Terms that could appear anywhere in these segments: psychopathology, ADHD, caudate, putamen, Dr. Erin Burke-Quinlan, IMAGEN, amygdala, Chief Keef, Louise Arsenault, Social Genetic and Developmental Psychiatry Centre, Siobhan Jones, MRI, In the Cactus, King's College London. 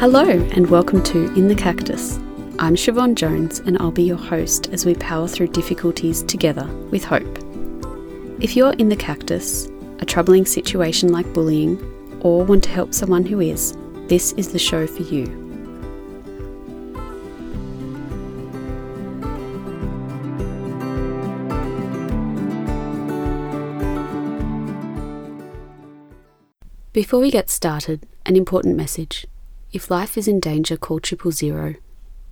Hello and welcome to In the Cactus. I'm Siobhan Jones and I'll be your host as we power through difficulties together with hope. If you're in the cactus, a troubling situation like bullying, or want to help someone who is, this is the show for you. Before we get started, an important message. If life is in danger, call 000.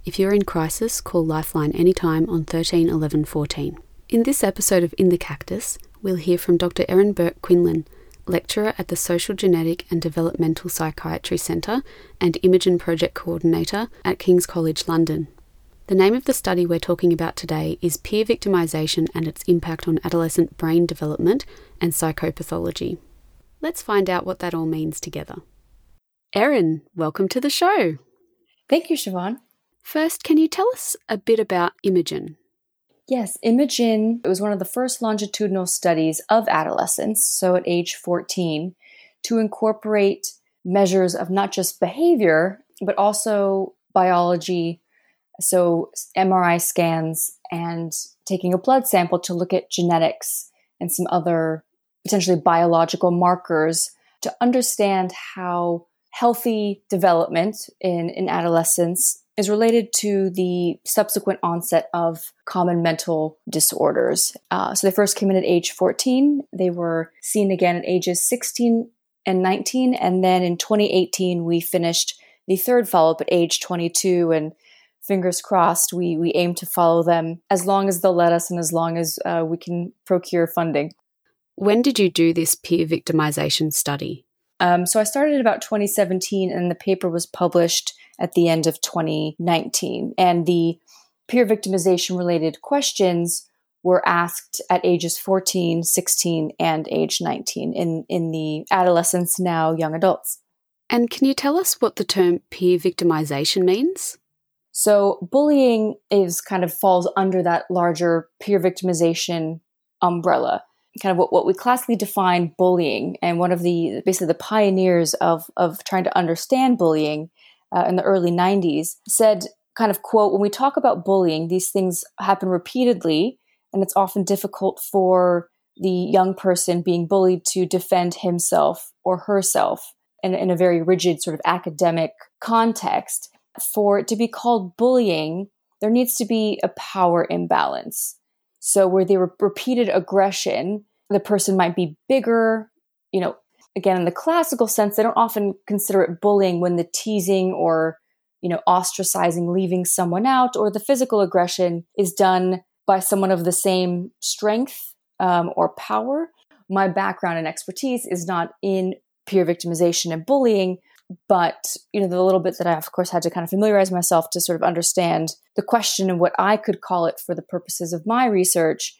If you're in crisis, call Lifeline anytime on 13 11 14. In this episode of In the Cactus, we'll hear from Dr. Erin Burke-Quinlan, lecturer at the Social Genetic and Developmental Psychiatry Centre and IMAGEN Project Coordinator at King's College London. The name of the study we're talking about today is Peer Victimisation and its Impact on Adolescent Brain Development and Psychopathology. Let's find out what that all means together. Erin, welcome to the show. Thank you, Siobhan. First, can you tell us a bit about IMAGEN? Yes, IMAGEN, it was one of the first longitudinal studies of adolescents, so at age 14, to incorporate measures of not just behavior, but also biology, so MRI scans and taking a blood sample to look at genetics and some other potentially biological markers to understand how healthy development in adolescence is related to the subsequent onset of common mental disorders. So they first came in at age 14. They were seen again at ages 16 and 19. And then in 2018, we finished the third follow-up at age 22. And fingers crossed, we aim to follow them as long as they'll let us and as long as we can procure funding. When did you do this peer victimization study? So I started about 2017 and the paper was published at the end of 2019. And the peer victimization related questions were asked at ages 14, 16, and age 19 in the adolescents, now young adults. And can you tell us what the term peer victimization means? So bullying is kind of falls under that larger peer victimization umbrella. Kind of what we classically define bullying, and one of the basically the pioneers of trying to understand bullying in the early 90s said, kind of quote, when we talk about bullying, these things happen repeatedly, and it's often difficult for the young person being bullied to defend himself or herself in a very rigid sort of academic context. For it to be called bullying, there needs to be a power imbalance. So where there were repeated aggression, the person might be bigger, you know, again, in the classical sense, they don't often consider it bullying when the teasing or, you know, ostracizing, leaving someone out, or the physical aggression is done by someone of the same strength or power. My background and expertise is not in peer victimization and bullying, but, you know, the little bit that I, of course, had to kind of familiarize myself to sort of understand the question and what I could call it for the purposes of my research,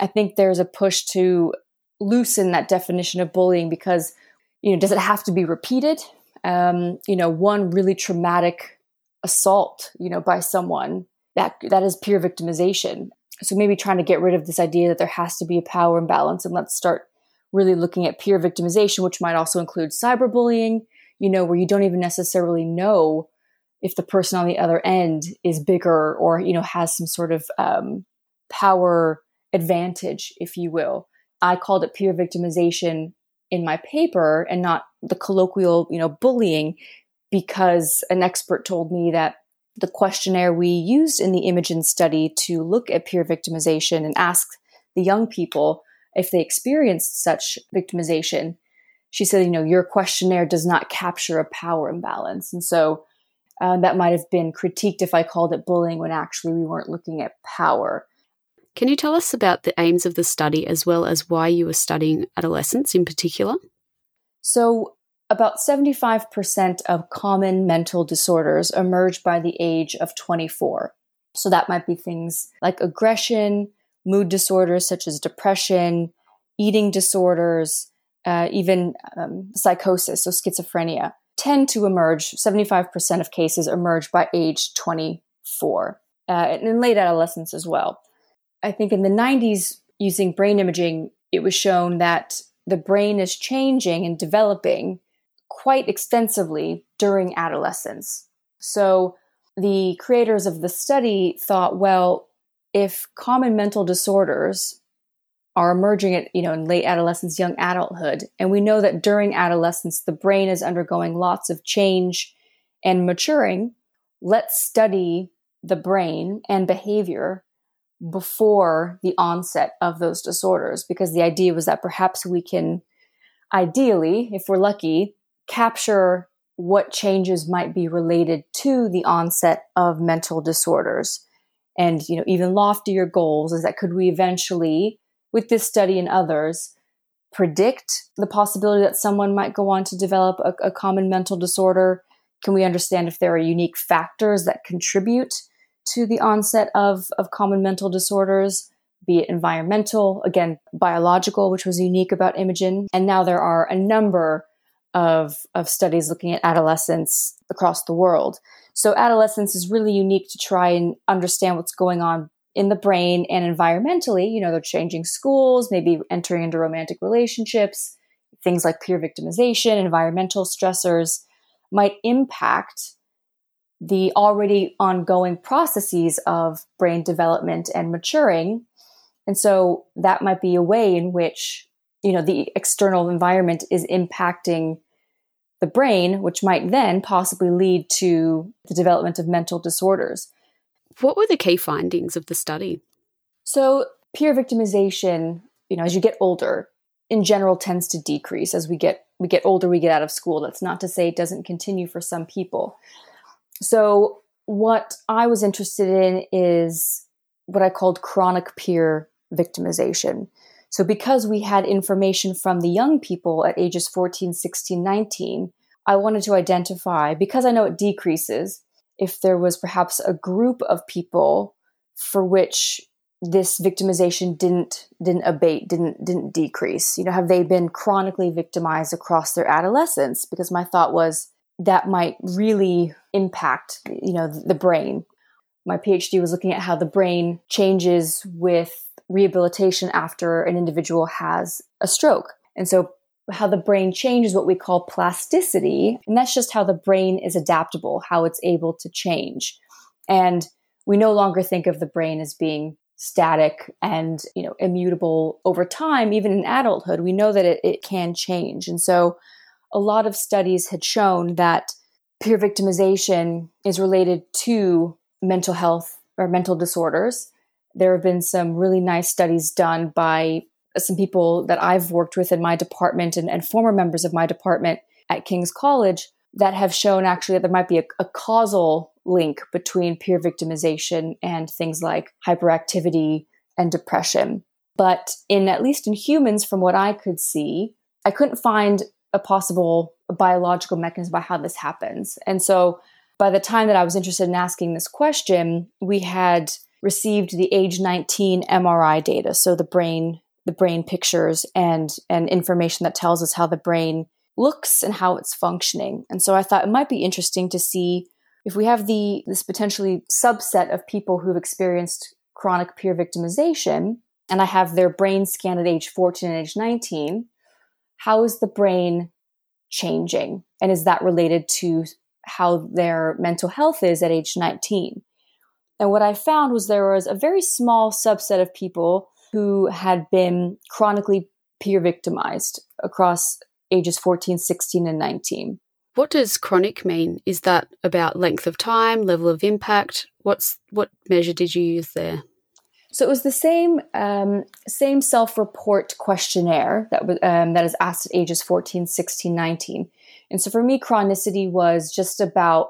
I think there's a push to loosen that definition of bullying because, you know, does it have to be repeated? You know, one really traumatic assault, you know, by someone, that is peer victimization. So maybe trying to get rid of this idea that there has to be a power imbalance, and let's start really looking at peer victimization, which might also include cyberbullying, you know, where you don't even necessarily know if the person on the other end is bigger or, you know, has some sort of power advantage, if you will. I called it peer victimization in my paper and not the colloquial, you know, bullying, because an expert told me that the questionnaire we used in the IMAGEN study to look at peer victimization and ask the young people if they experienced such victimization, she said, you know, your questionnaire does not capture a power imbalance. And so that might have been critiqued if I called it bullying when actually we weren't looking at power. Can you tell us about the aims of the study as well as why you were studying adolescents in particular? So about 75% of common mental disorders emerge by the age of 24. So that might be things like aggression, mood disorders such as depression, eating disorders, even psychosis, so schizophrenia, tend to emerge, 75% of cases emerge by age 24, and in late adolescence as well. I think in the 90s, using brain imaging, it was shown that the brain is changing and developing quite extensively during adolescence. So the creators of the study thought, well, if common mental disorders are emerging at, in late adolescence, young adulthood, and we know that during adolescence, the brain is undergoing lots of change and maturing, let's study the brain and behavior before the onset of those disorders, because the idea was that perhaps we can, ideally, if we're lucky, capture what changes might be related to the onset of mental disorders. And, even loftier goals is that could we eventually, with this study and others, predict the possibility that someone might go on to develop a common mental disorder? Can we understand if there are unique factors that contribute to the onset of common mental disorders, be it environmental, again, biological, which was unique about IMAGEN. And now there are a number of studies looking at adolescence across the world. So adolescence is really unique to try and understand what's going on in the brain and environmentally. They're changing schools, maybe entering into romantic relationships, things like peer victimization, environmental stressors might impact the already ongoing processes of brain development and maturing. And so that might be a way in which, the external environment is impacting the brain, which might then possibly lead to the development of mental disorders. What were the key findings of the study? So peer victimization, as you get older, in general tends to decrease. As we get older, we get out of school. That's not to say it doesn't continue for some people. So what I was interested in is what I called chronic peer victimization. So because we had information from the young people at ages 14, 16, 19, I wanted to identify, because I know it decreases, if there was perhaps a group of people for which this victimization didn't abate, didn't decrease. Have they been chronically victimized across their adolescence? Because my thought was that might really impact, the brain. My PhD was looking at how the brain changes with rehabilitation after an individual has a stroke. And so how the brain changes, what we call plasticity. And that's just how the brain is adaptable, how it's able to change. And we no longer think of the brain as being static and, immutable over time, even in adulthood. We know that it can change. And so a lot of studies had shown that peer victimization is related to mental health or mental disorders. There have been some really nice studies done by some people that I've worked with in my department and former members of my department at King's College that have shown actually that there might be a causal link between peer victimization and things like hyperactivity and depression. But at least in humans, from what I could see, I couldn't find a possible biological mechanism by how this happens. And so by the time that I was interested in asking this question, we had received the age 19 MRI data. So the brain pictures and information that tells us how the brain looks and how it's functioning. And so I thought it might be interesting to see if we have this potentially subset of people who've experienced chronic peer victimization, and I have their brain scanned at age 14 and age 19, how is the brain changing? And is that related to how their mental health is at age 19? And what I found was there was a very small subset of people who had been chronically peer victimized across ages 14, 16, and 19. What does chronic mean? Is that about length of time, level of impact? What measure did you use there? So it was the same self-report questionnaire that is asked at ages 14, 16, 19. And so for me, chronicity was just about,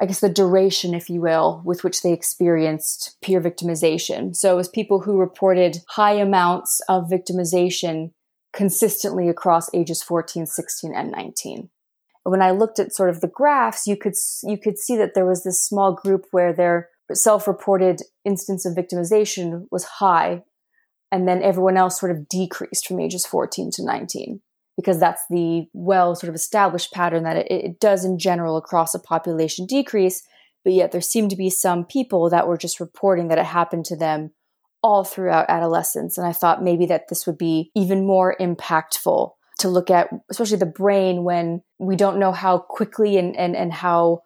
I guess, the duration, if you will, with which they experienced peer victimization. So it was people who reported high amounts of victimization consistently across ages 14, 16, and 19. And when I looked at sort of the graphs, you could see that there was this small group where their self-reported instance of victimization was high, and then everyone else sort of decreased from ages 14 to 19, because that's the established pattern that it does in general across a population decrease, but yet there seemed to be some people that were just reporting that it happened to them all throughout adolescence. And I thought maybe that this would be even more impactful to look at, especially the brain, when we don't know how quickly and how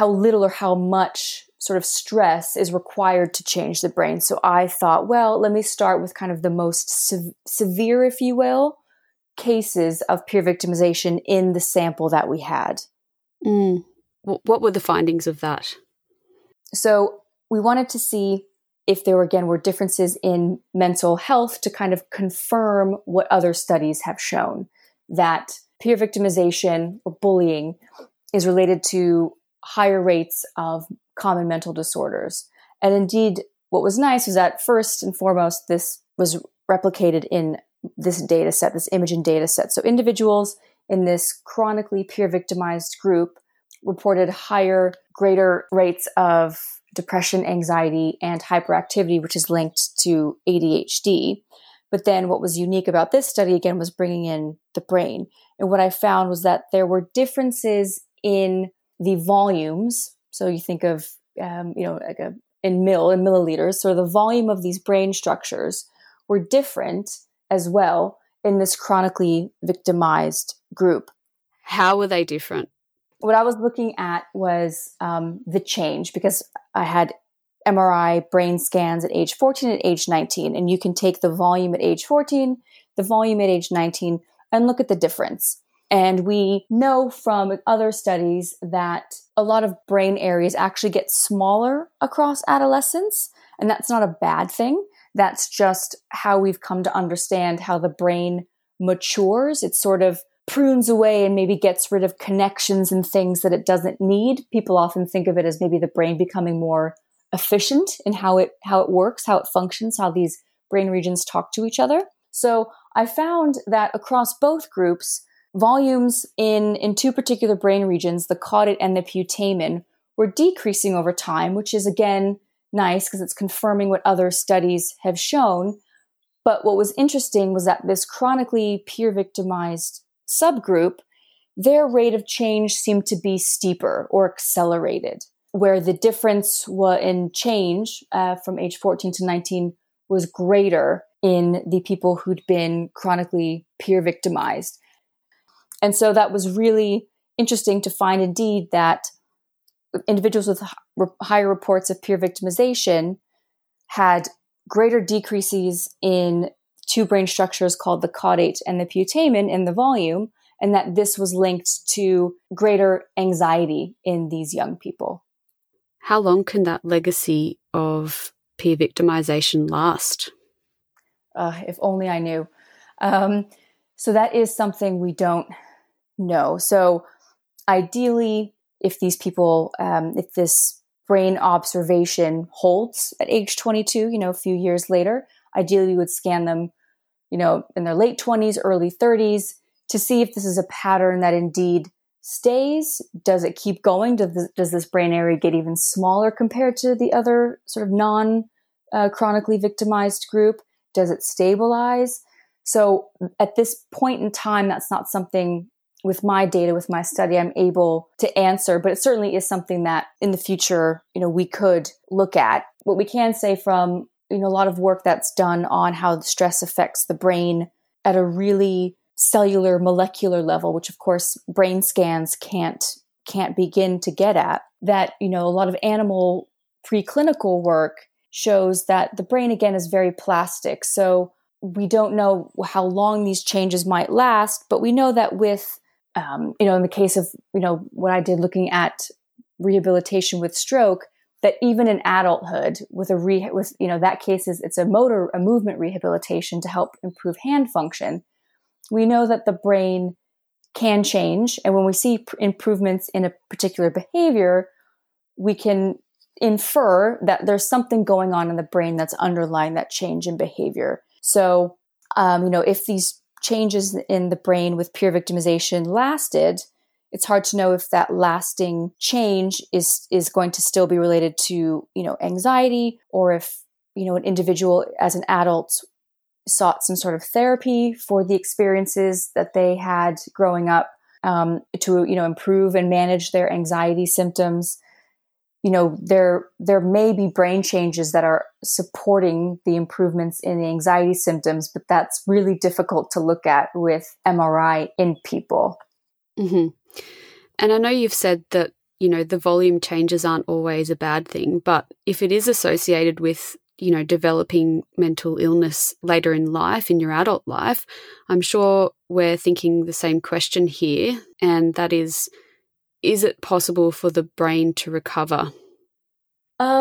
little or how much sort of stress is required to change the brain. So I thought, well, let me start with kind of the most severe, if you will, cases of peer victimization in the sample that we had. Mm. What were the findings of that? So we wanted to see if there were, again, were differences in mental health to kind of confirm what other studies have shown, that peer victimization or bullying is related to higher rates of common mental disorders. And indeed, what was nice was that first and foremost, this was replicated in this data set, this IMAGEN data set. So individuals in this chronically peer victimized group reported greater rates of depression, anxiety, and hyperactivity, which is linked to ADHD. But then what was unique about this study, again, was bringing in the brain. And what I found was that there were differences in the volumes. So you think of, in milliliters. So the volume of these brain structures were different as well in this chronically victimized group. How were they different? What I was looking at was the change, because I had MRI brain scans at age 14 and age 19, and you can take the volume at age 14, the volume at age 19, and look at the difference. And we know from other studies that a lot of brain areas actually get smaller across adolescence, and that's not a bad thing. That's just how we've come to understand how the brain matures. It's sort of prunes away and maybe gets rid of connections and things that it doesn't need. People often think of it as maybe the brain becoming more efficient in how it works, how it functions, how these brain regions talk to each other. So I found that across both groups, volumes in two particular brain regions, the caudate and the putamen, were decreasing over time, which is again nice because it's confirming what other studies have shown. But what was interesting was that this chronically peer victimized subgroup, their rate of change seemed to be steeper or accelerated, where the difference in change from age 14 to 19 was greater in the people who'd been chronically peer victimized. And so that was really interesting to find indeed that individuals with higher reports of peer victimization had greater decreases in two brain structures called the caudate and the putamen in the volume, and that this was linked to greater anxiety in these young people. How long can that legacy of peer victimization last? If only I knew. So that is something we don't know. So ideally, if these people, if this brain observation holds at age 22, a few years later, ideally we would scan them in their late 20s, early 30s, to see if this is a pattern that indeed stays. Does it keep going? Does this brain area get even smaller compared to the other sort of non-chronically victimized group? Does it stabilize? So at this point in time, that's not something with my data, with my study, I'm able to answer, but it certainly is something that in the future, we could look at. What we can say from a lot of work that's done on how the stress affects the brain at a really cellular, molecular level, which of course brain scans can't begin to get at, that, a lot of animal preclinical work shows that the brain again is very plastic. So we don't know how long these changes might last, but we know that with, in the case of, what I did looking at rehabilitation with stroke, that even in adulthood, that case it's a movement rehabilitation to help improve hand function. We know that the brain can change, and when we see improvements in a particular behavior, we can infer that there's something going on in the brain that's underlying that change in behavior. So, if these changes in the brain with peer victimization lasted, it's hard to know if that lasting change is going to still be related to, anxiety, or if, an individual as an adult sought some sort of therapy for the experiences that they had growing up to, improve and manage their anxiety symptoms. you know, there may be brain changes that are supporting the improvements in the anxiety symptoms, but that's really difficult to look at with MRI in people. Mm-hmm. And I know you've said that, you know, the volume changes aren't always a bad thing, but if it is associated with, you know, developing mental illness later in life, in your adult life, I'm sure we're thinking the same question here, and that is it possible for the brain to recover? The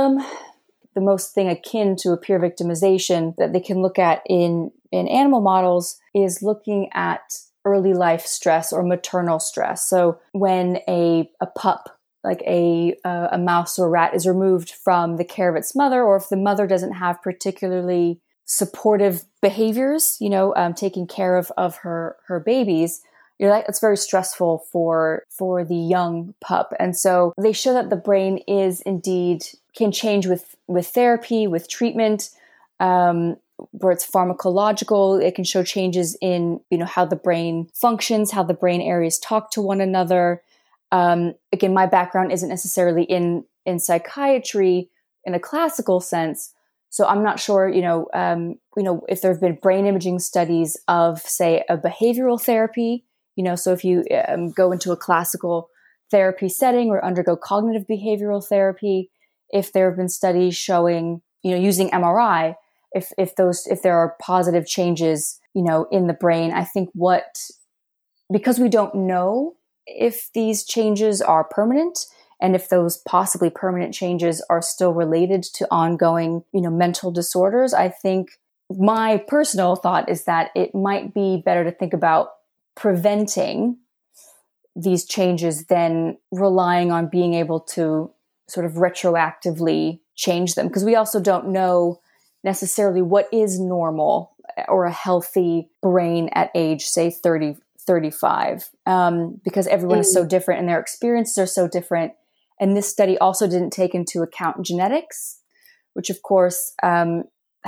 most thing akin to a peer victimization that they can look at in animal models is looking at early life stress or maternal stress. So when a pup, like a mouse or rat, is removed from the care of its mother, or if the mother doesn't have particularly supportive behaviors, you know, taking care of her babies, that's very stressful for the young pup. And so they show that the brain is indeed can change with therapy, with treatment, where it's pharmacological. It can show changes in, you know, how the brain functions, how the brain areas talk to one another. Again, my background isn't necessarily in psychiatry in a classical sense, so I'm not sure, you know, if there have been brain imaging studies of, say, a behavioral therapy. You know, so if you go into a classical therapy setting or undergo cognitive behavioral therapy, if there have been studies showing, you know, using MRI, if there are positive changes, you know, in the brain, I think because we don't know if these changes are permanent, and if those possibly permanent changes are still related to ongoing, you know, mental disorders, I think my personal thought is that it might be better to think about preventing these changes than relying on being able to sort of retroactively change them. Because we also don't know necessarily what is normal or a healthy brain at age, say, 30. 35, because everyone is so different and their experiences are so different. And this study also didn't take into account genetics, which, of course, how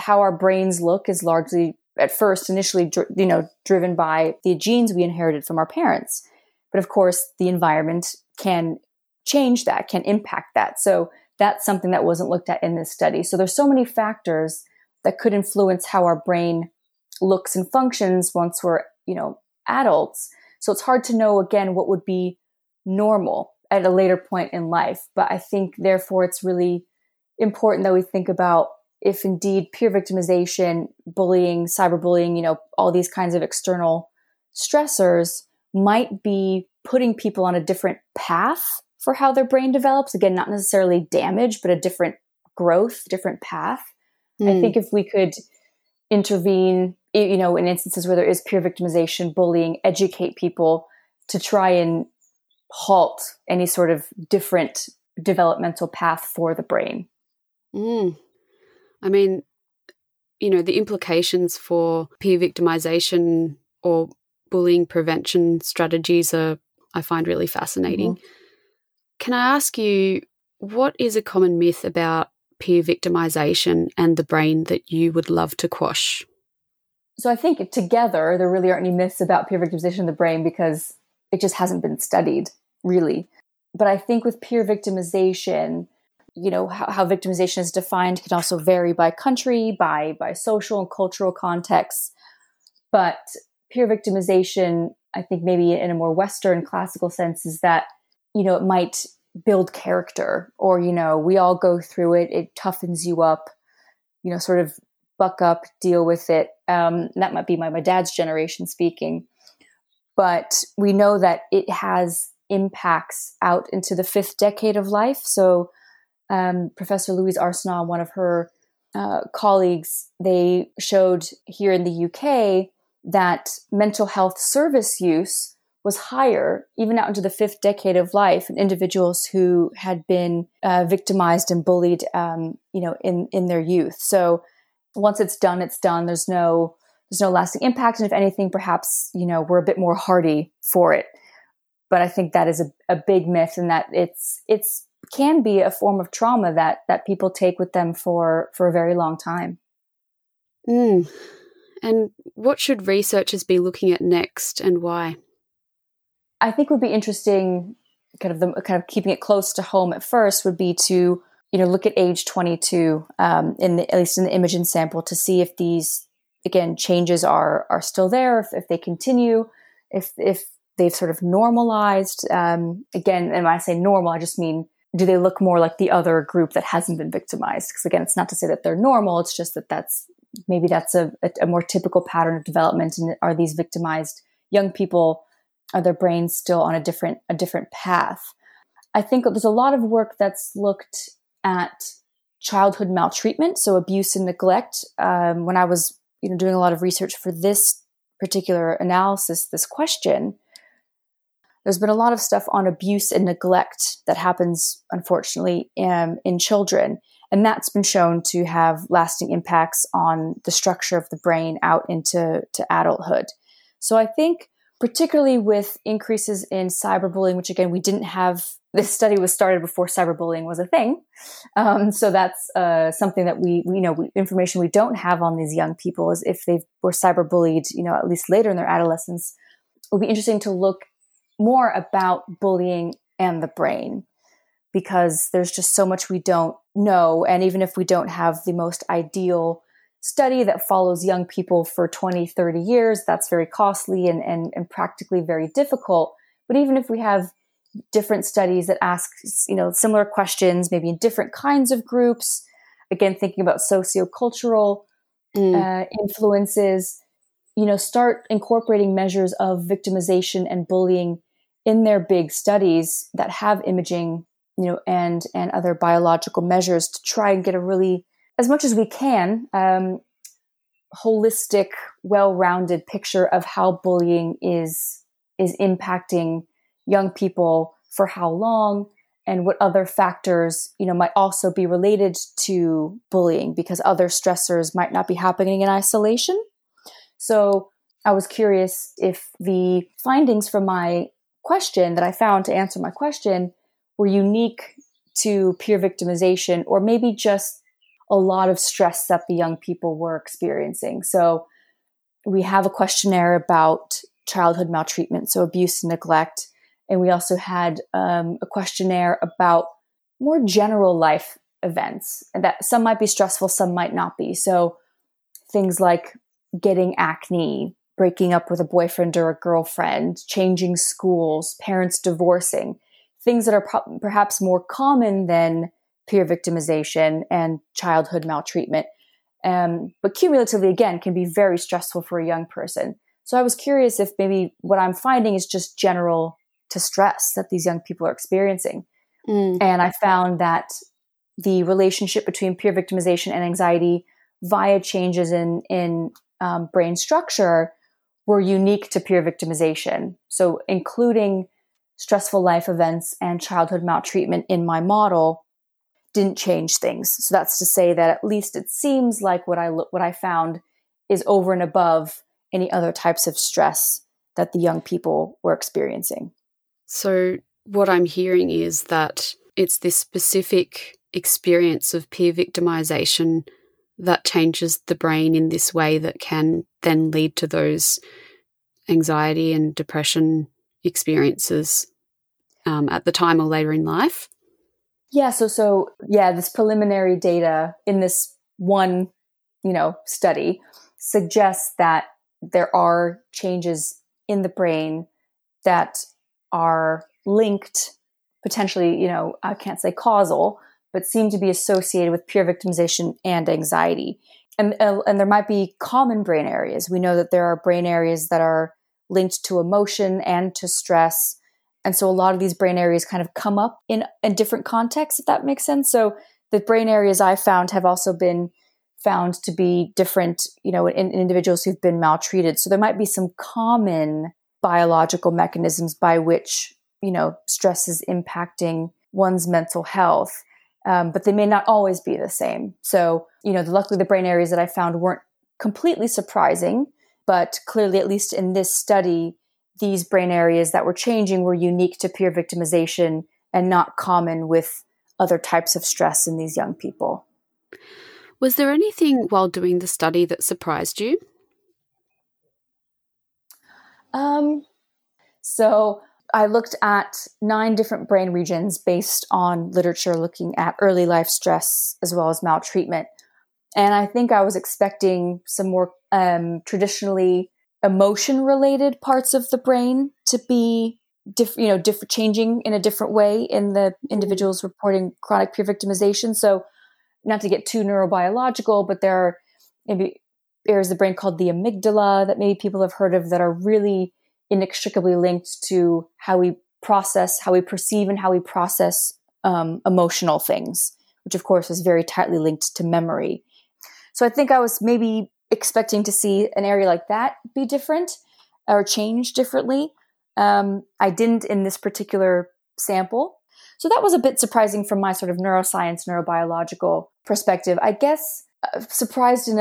our brains look is largely at first initially, you know, driven by the genes we inherited from our parents. But of course, the environment can change that, can impact that. So that's something that wasn't looked at in this study. So there's so many factors that could influence how our brain looks and functions once we're, you know, adults. So it's hard to know, again, what would be normal at a later point in life. But I think, therefore, it's really important that we think about if indeed peer victimization, bullying, cyberbullying, you know, all these kinds of external stressors might be putting people on a different path for how their brain develops. Again, not necessarily damage, but a different growth, different path. I think if we could intervene, you know, in instances where there is peer victimization, bullying, educate people to try and halt any sort of different developmental path for the brain. I mean, you know, the implications for peer victimization or bullying prevention strategies I find really fascinating. Mm-hmm. Can I ask you, what is a common myth about peer victimization and the brain that you would love to quash? So I think together there really aren't any myths about peer victimization in the brain because it just hasn't been studied, really. But I think with peer victimization, you know, how victimization is defined can also vary by country, by social and cultural contexts. But peer victimization, I think maybe in a more Western classical sense, is that, you know, it might build character, or, you know, we all go through it, it toughens you up, you know, sort of buck up, deal with it. That might be my dad's generation speaking, but we know that it has impacts out into the fifth decade of life. So Professor Louise Arsenault, one of her colleagues, they showed here in the UK that mental health service use was higher even out into the fifth decade of life in individuals who had been victimized and bullied, you know, in their youth. So once it's done, it's done. There's no lasting impact. And if anything, perhaps, you know, we're a bit more hardy for it. But I think that is a big myth, and that it's can be a form of trauma that people take with them for a very long time. And what should researchers be looking at next, and why? I think it would be interesting kind of keeping it close to home at first would be to, you know, look at age 22, at least in the IMAGEN sample, to see if these, again, changes are still there, if they continue, if they've sort of normalized. Again, and when I say normal, I just mean, do they look more like the other group that hasn't been victimized? Because again, it's not to say that they're normal. It's just that that's a more typical pattern of development. And are these victimized young people, are their brains still on a different path? I think there's a lot of work that's looked at childhood maltreatment, so abuse and neglect. When I was doing a lot of research for this particular analysis, this question, there's been a lot of stuff on abuse and neglect that happens, unfortunately, in children. And that's been shown to have lasting impacts on the structure of the brain out into adulthood. So I think particularly with increases in cyberbullying, which again, we didn't have, this study was started before cyberbullying was a thing. So that's something that information we don't have on these young people is if they were cyberbullied, at least later in their adolescence. It would be interesting to look more about bullying and the brain, because there's just so much we don't know. And even if we don't have the most ideal study that follows young people for 20, 30 years, that's very costly and practically very difficult. But even if we have different studies that ask, similar questions, maybe in different kinds of groups, again, thinking about sociocultural influences, start incorporating measures of victimization and bullying in their big studies that have imaging, and other biological measures to try and get a really, as much as we can, holistic, well-rounded picture of how bullying is impacting young people for how long and what other factors, might also be related to bullying, because other stressors might not be happening in isolation. So I was curious if the findings from my question that I found to answer my question were unique to peer victimization or maybe just a lot of stress that the young people were experiencing. So we have a questionnaire about childhood maltreatment, so abuse and neglect. And we also had a questionnaire about more general life events, and that some might be stressful, some might not be. So things like getting acne, breaking up with a boyfriend or a girlfriend, changing schools, parents divorcing, things that are perhaps more common than peer victimization and childhood maltreatment, but cumulatively, again, can be very stressful for a young person. So I was curious if maybe what I'm finding is just general to stress that these young people are experiencing. And I found that the relationship between peer victimization and anxiety via changes in brain structure were unique to peer victimization. So including stressful life events and childhood maltreatment in my model didn't change things. So that's to say that at least it seems like what I found is over and above any other types of stress that the young people were experiencing. So what I'm hearing is that it's this specific experience of peer victimization that changes the brain in this way that can then lead to those anxiety and depression experiences at the time or later in life? Yeah. So, this preliminary data in this one, study suggests that there are changes in the brain that are linked potentially, I can't say causal, but seem to be associated with peer victimization and anxiety. And there might be common brain areas. We know that there are brain areas that are linked to emotion and to stress. And so a lot of these brain areas kind of come up in different contexts, if that makes sense. So the brain areas I found have also been found to be different, in individuals who've been maltreated. So there might be some common biological mechanisms by which, stress is impacting one's mental health. But they may not always be the same. So, luckily the brain areas that I found weren't completely surprising, but clearly, at least in this study, these brain areas that were changing were unique to peer victimization and not common with other types of stress in these young people. Was there anything while doing the study that surprised you? I looked at 9 different brain regions based on literature looking at early life stress as well as maltreatment. And I think I was expecting some more traditionally emotion-related parts of the brain to be changing in a different way in the individuals reporting chronic peer victimization. So not to get too neurobiological, but there are maybe areas of the brain called the amygdala that maybe people have heard of that are really inextricably linked to how we process, how we perceive, and how we process emotional things, which of course is very tightly linked to memory. So I think I was maybe expecting to see an area like that be different or change differently. I didn't in this particular sample. So that was a bit surprising from my sort of neuroscience, neurobiological perspective. I guess surprised in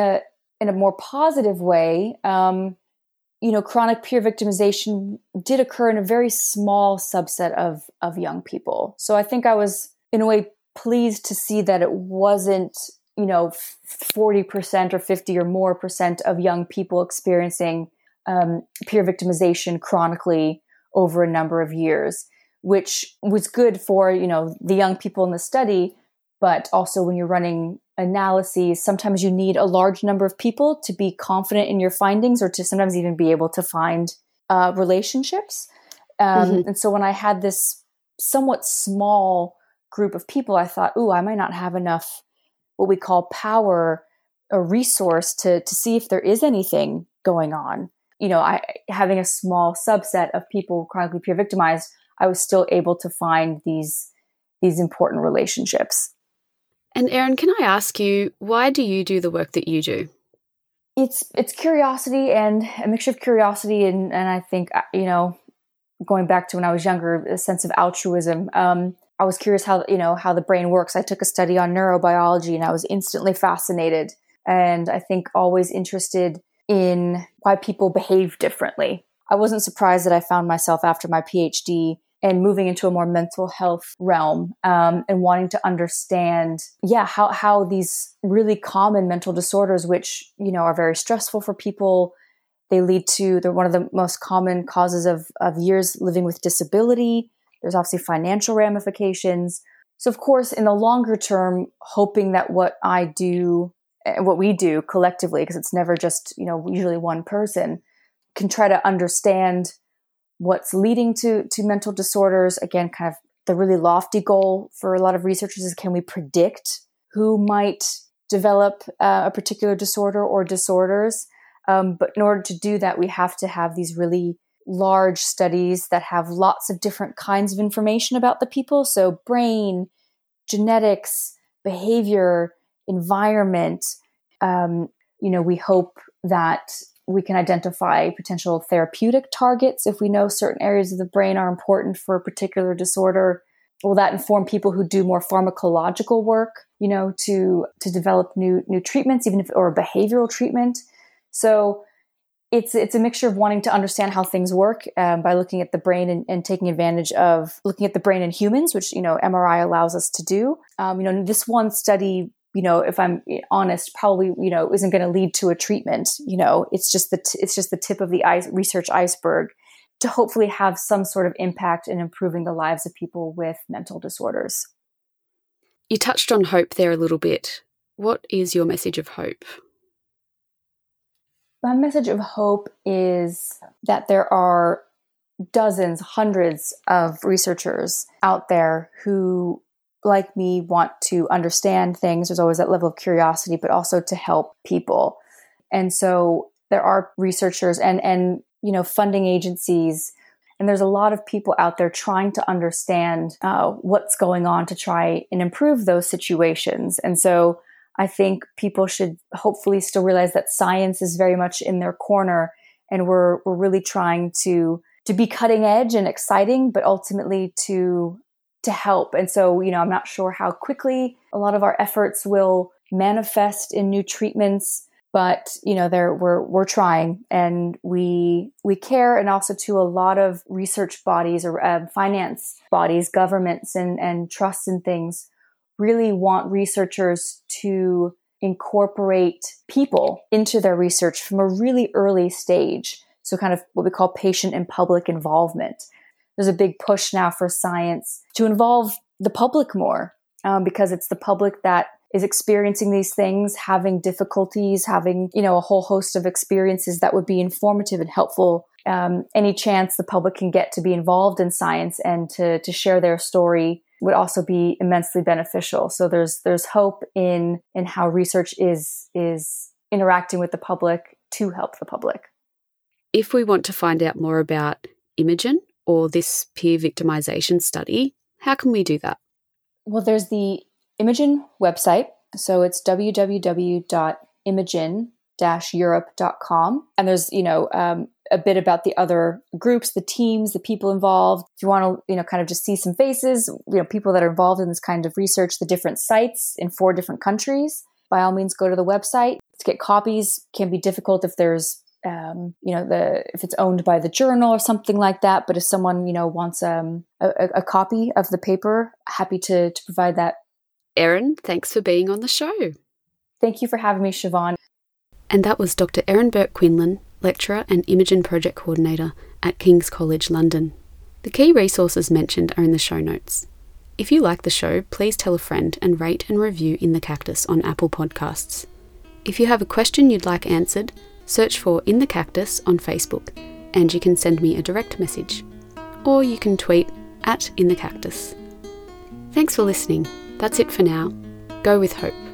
a more positive way. Chronic peer victimization did occur in a very small subset of young people. So I think I was in a way pleased to see that it wasn't, 40% or 50 or more % of young people experiencing peer victimization chronically over a number of years, which was good for, the young people in the study. But also when you're running analyses, sometimes you need a large number of people to be confident in your findings or to sometimes even be able to find relationships. And so when I had this somewhat small group of people, I thought, I might not have enough what we call power or resource to see if there is anything going on. Having a small subset of people chronically peer victimized, I was still able to find these important relationships. And Erin, can I ask you, why do you do the work that you do? It's curiosity and a mixture of curiosity and I think, going back to when I was younger, a sense of altruism. I was curious how the brain works. I took a study on neurobiology and I was instantly fascinated and I think always interested in why people behave differently. I wasn't surprised that I found myself after my PhD and moving into a more mental health realm and wanting to understand, how these really common mental disorders, which, are very stressful for people, they're one of the most common causes of years living with disability. There's obviously financial ramifications. So of course, in the longer term, hoping that what I do, what we do collectively, because it's never just, usually one person, can try to understand what's leading to mental disorders. Again, kind of the really lofty goal for a lot of researchers is, can we predict who might develop a particular disorder or disorders? But in order to do that, we have to have these really large studies that have lots of different kinds of information about the people. So brain, genetics, behavior, environment. We hope that we can identify potential therapeutic targets. If we know certain areas of the brain are important for a particular disorder, will that inform people who do more pharmacological work, to develop new treatments, even if, or behavioral treatment. So it's a mixture of wanting to understand how things work by looking at the brain and taking advantage of looking at the brain in humans, which, MRI allows us to do. This one study, if I'm honest, probably, isn't going to lead to a treatment. It's just the tip of the research iceberg to hopefully have some sort of impact in improving the lives of people with mental disorders. You touched on hope there a little bit. What is your message of hope? My message of hope is that there are dozens, hundreds of researchers out there who, like me, want to understand things. There's always that level of curiosity, but also to help people. And so there are researchers and funding agencies, and there's a lot of people out there trying to understand what's going on to try and improve those situations. And so I think people should hopefully still realize that science is very much in their corner, and we're really trying to be cutting edge and exciting, but ultimately to help. And so, I'm not sure how quickly a lot of our efforts will manifest in new treatments, but, we're trying, and we care. And also to a lot of research bodies or finance bodies, governments and trusts and things really want researchers to incorporate people into their research from a really early stage. So kind of what we call patient and public involvement. there's a big push now for science to involve the public more, because it's the public that is experiencing these things, having difficulties, having, you know, a whole host of experiences that would be informative and helpful. Any chance the public can get to be involved in science and to share their story would also be immensely beneficial. So there's hope in how research is interacting with the public to help the public. If we want to find out more about IMAGEN or this peer victimization study, how can we do that? Well, there's the IMAGEN website. So it's www.imagen-europe.com. And there's, a bit about the other groups, the teams, the people involved. If you want to, kind of just see some faces, people that are involved in this kind of research, the different sites in 4 different countries, by all means, go to the website. To get copies can be difficult if there's, if it's owned by the journal or something like that. But if someone, wants a copy of the paper, happy to provide that. Erin, thanks for being on the show. Thank you for having me, Siobhan. And that was Dr. Erin Burke-Quinlan, lecturer and IMAGEN project coordinator at King's College London. The key resources mentioned are in the show notes. If you like the show, please tell a friend and rate and review In the Cactus on Apple Podcasts. If you have a question you'd like answered, search for In the Cactus on Facebook and you can send me a direct message. Or you can tweet @InTheCactus. Thanks for listening. That's it for now. Go with hope.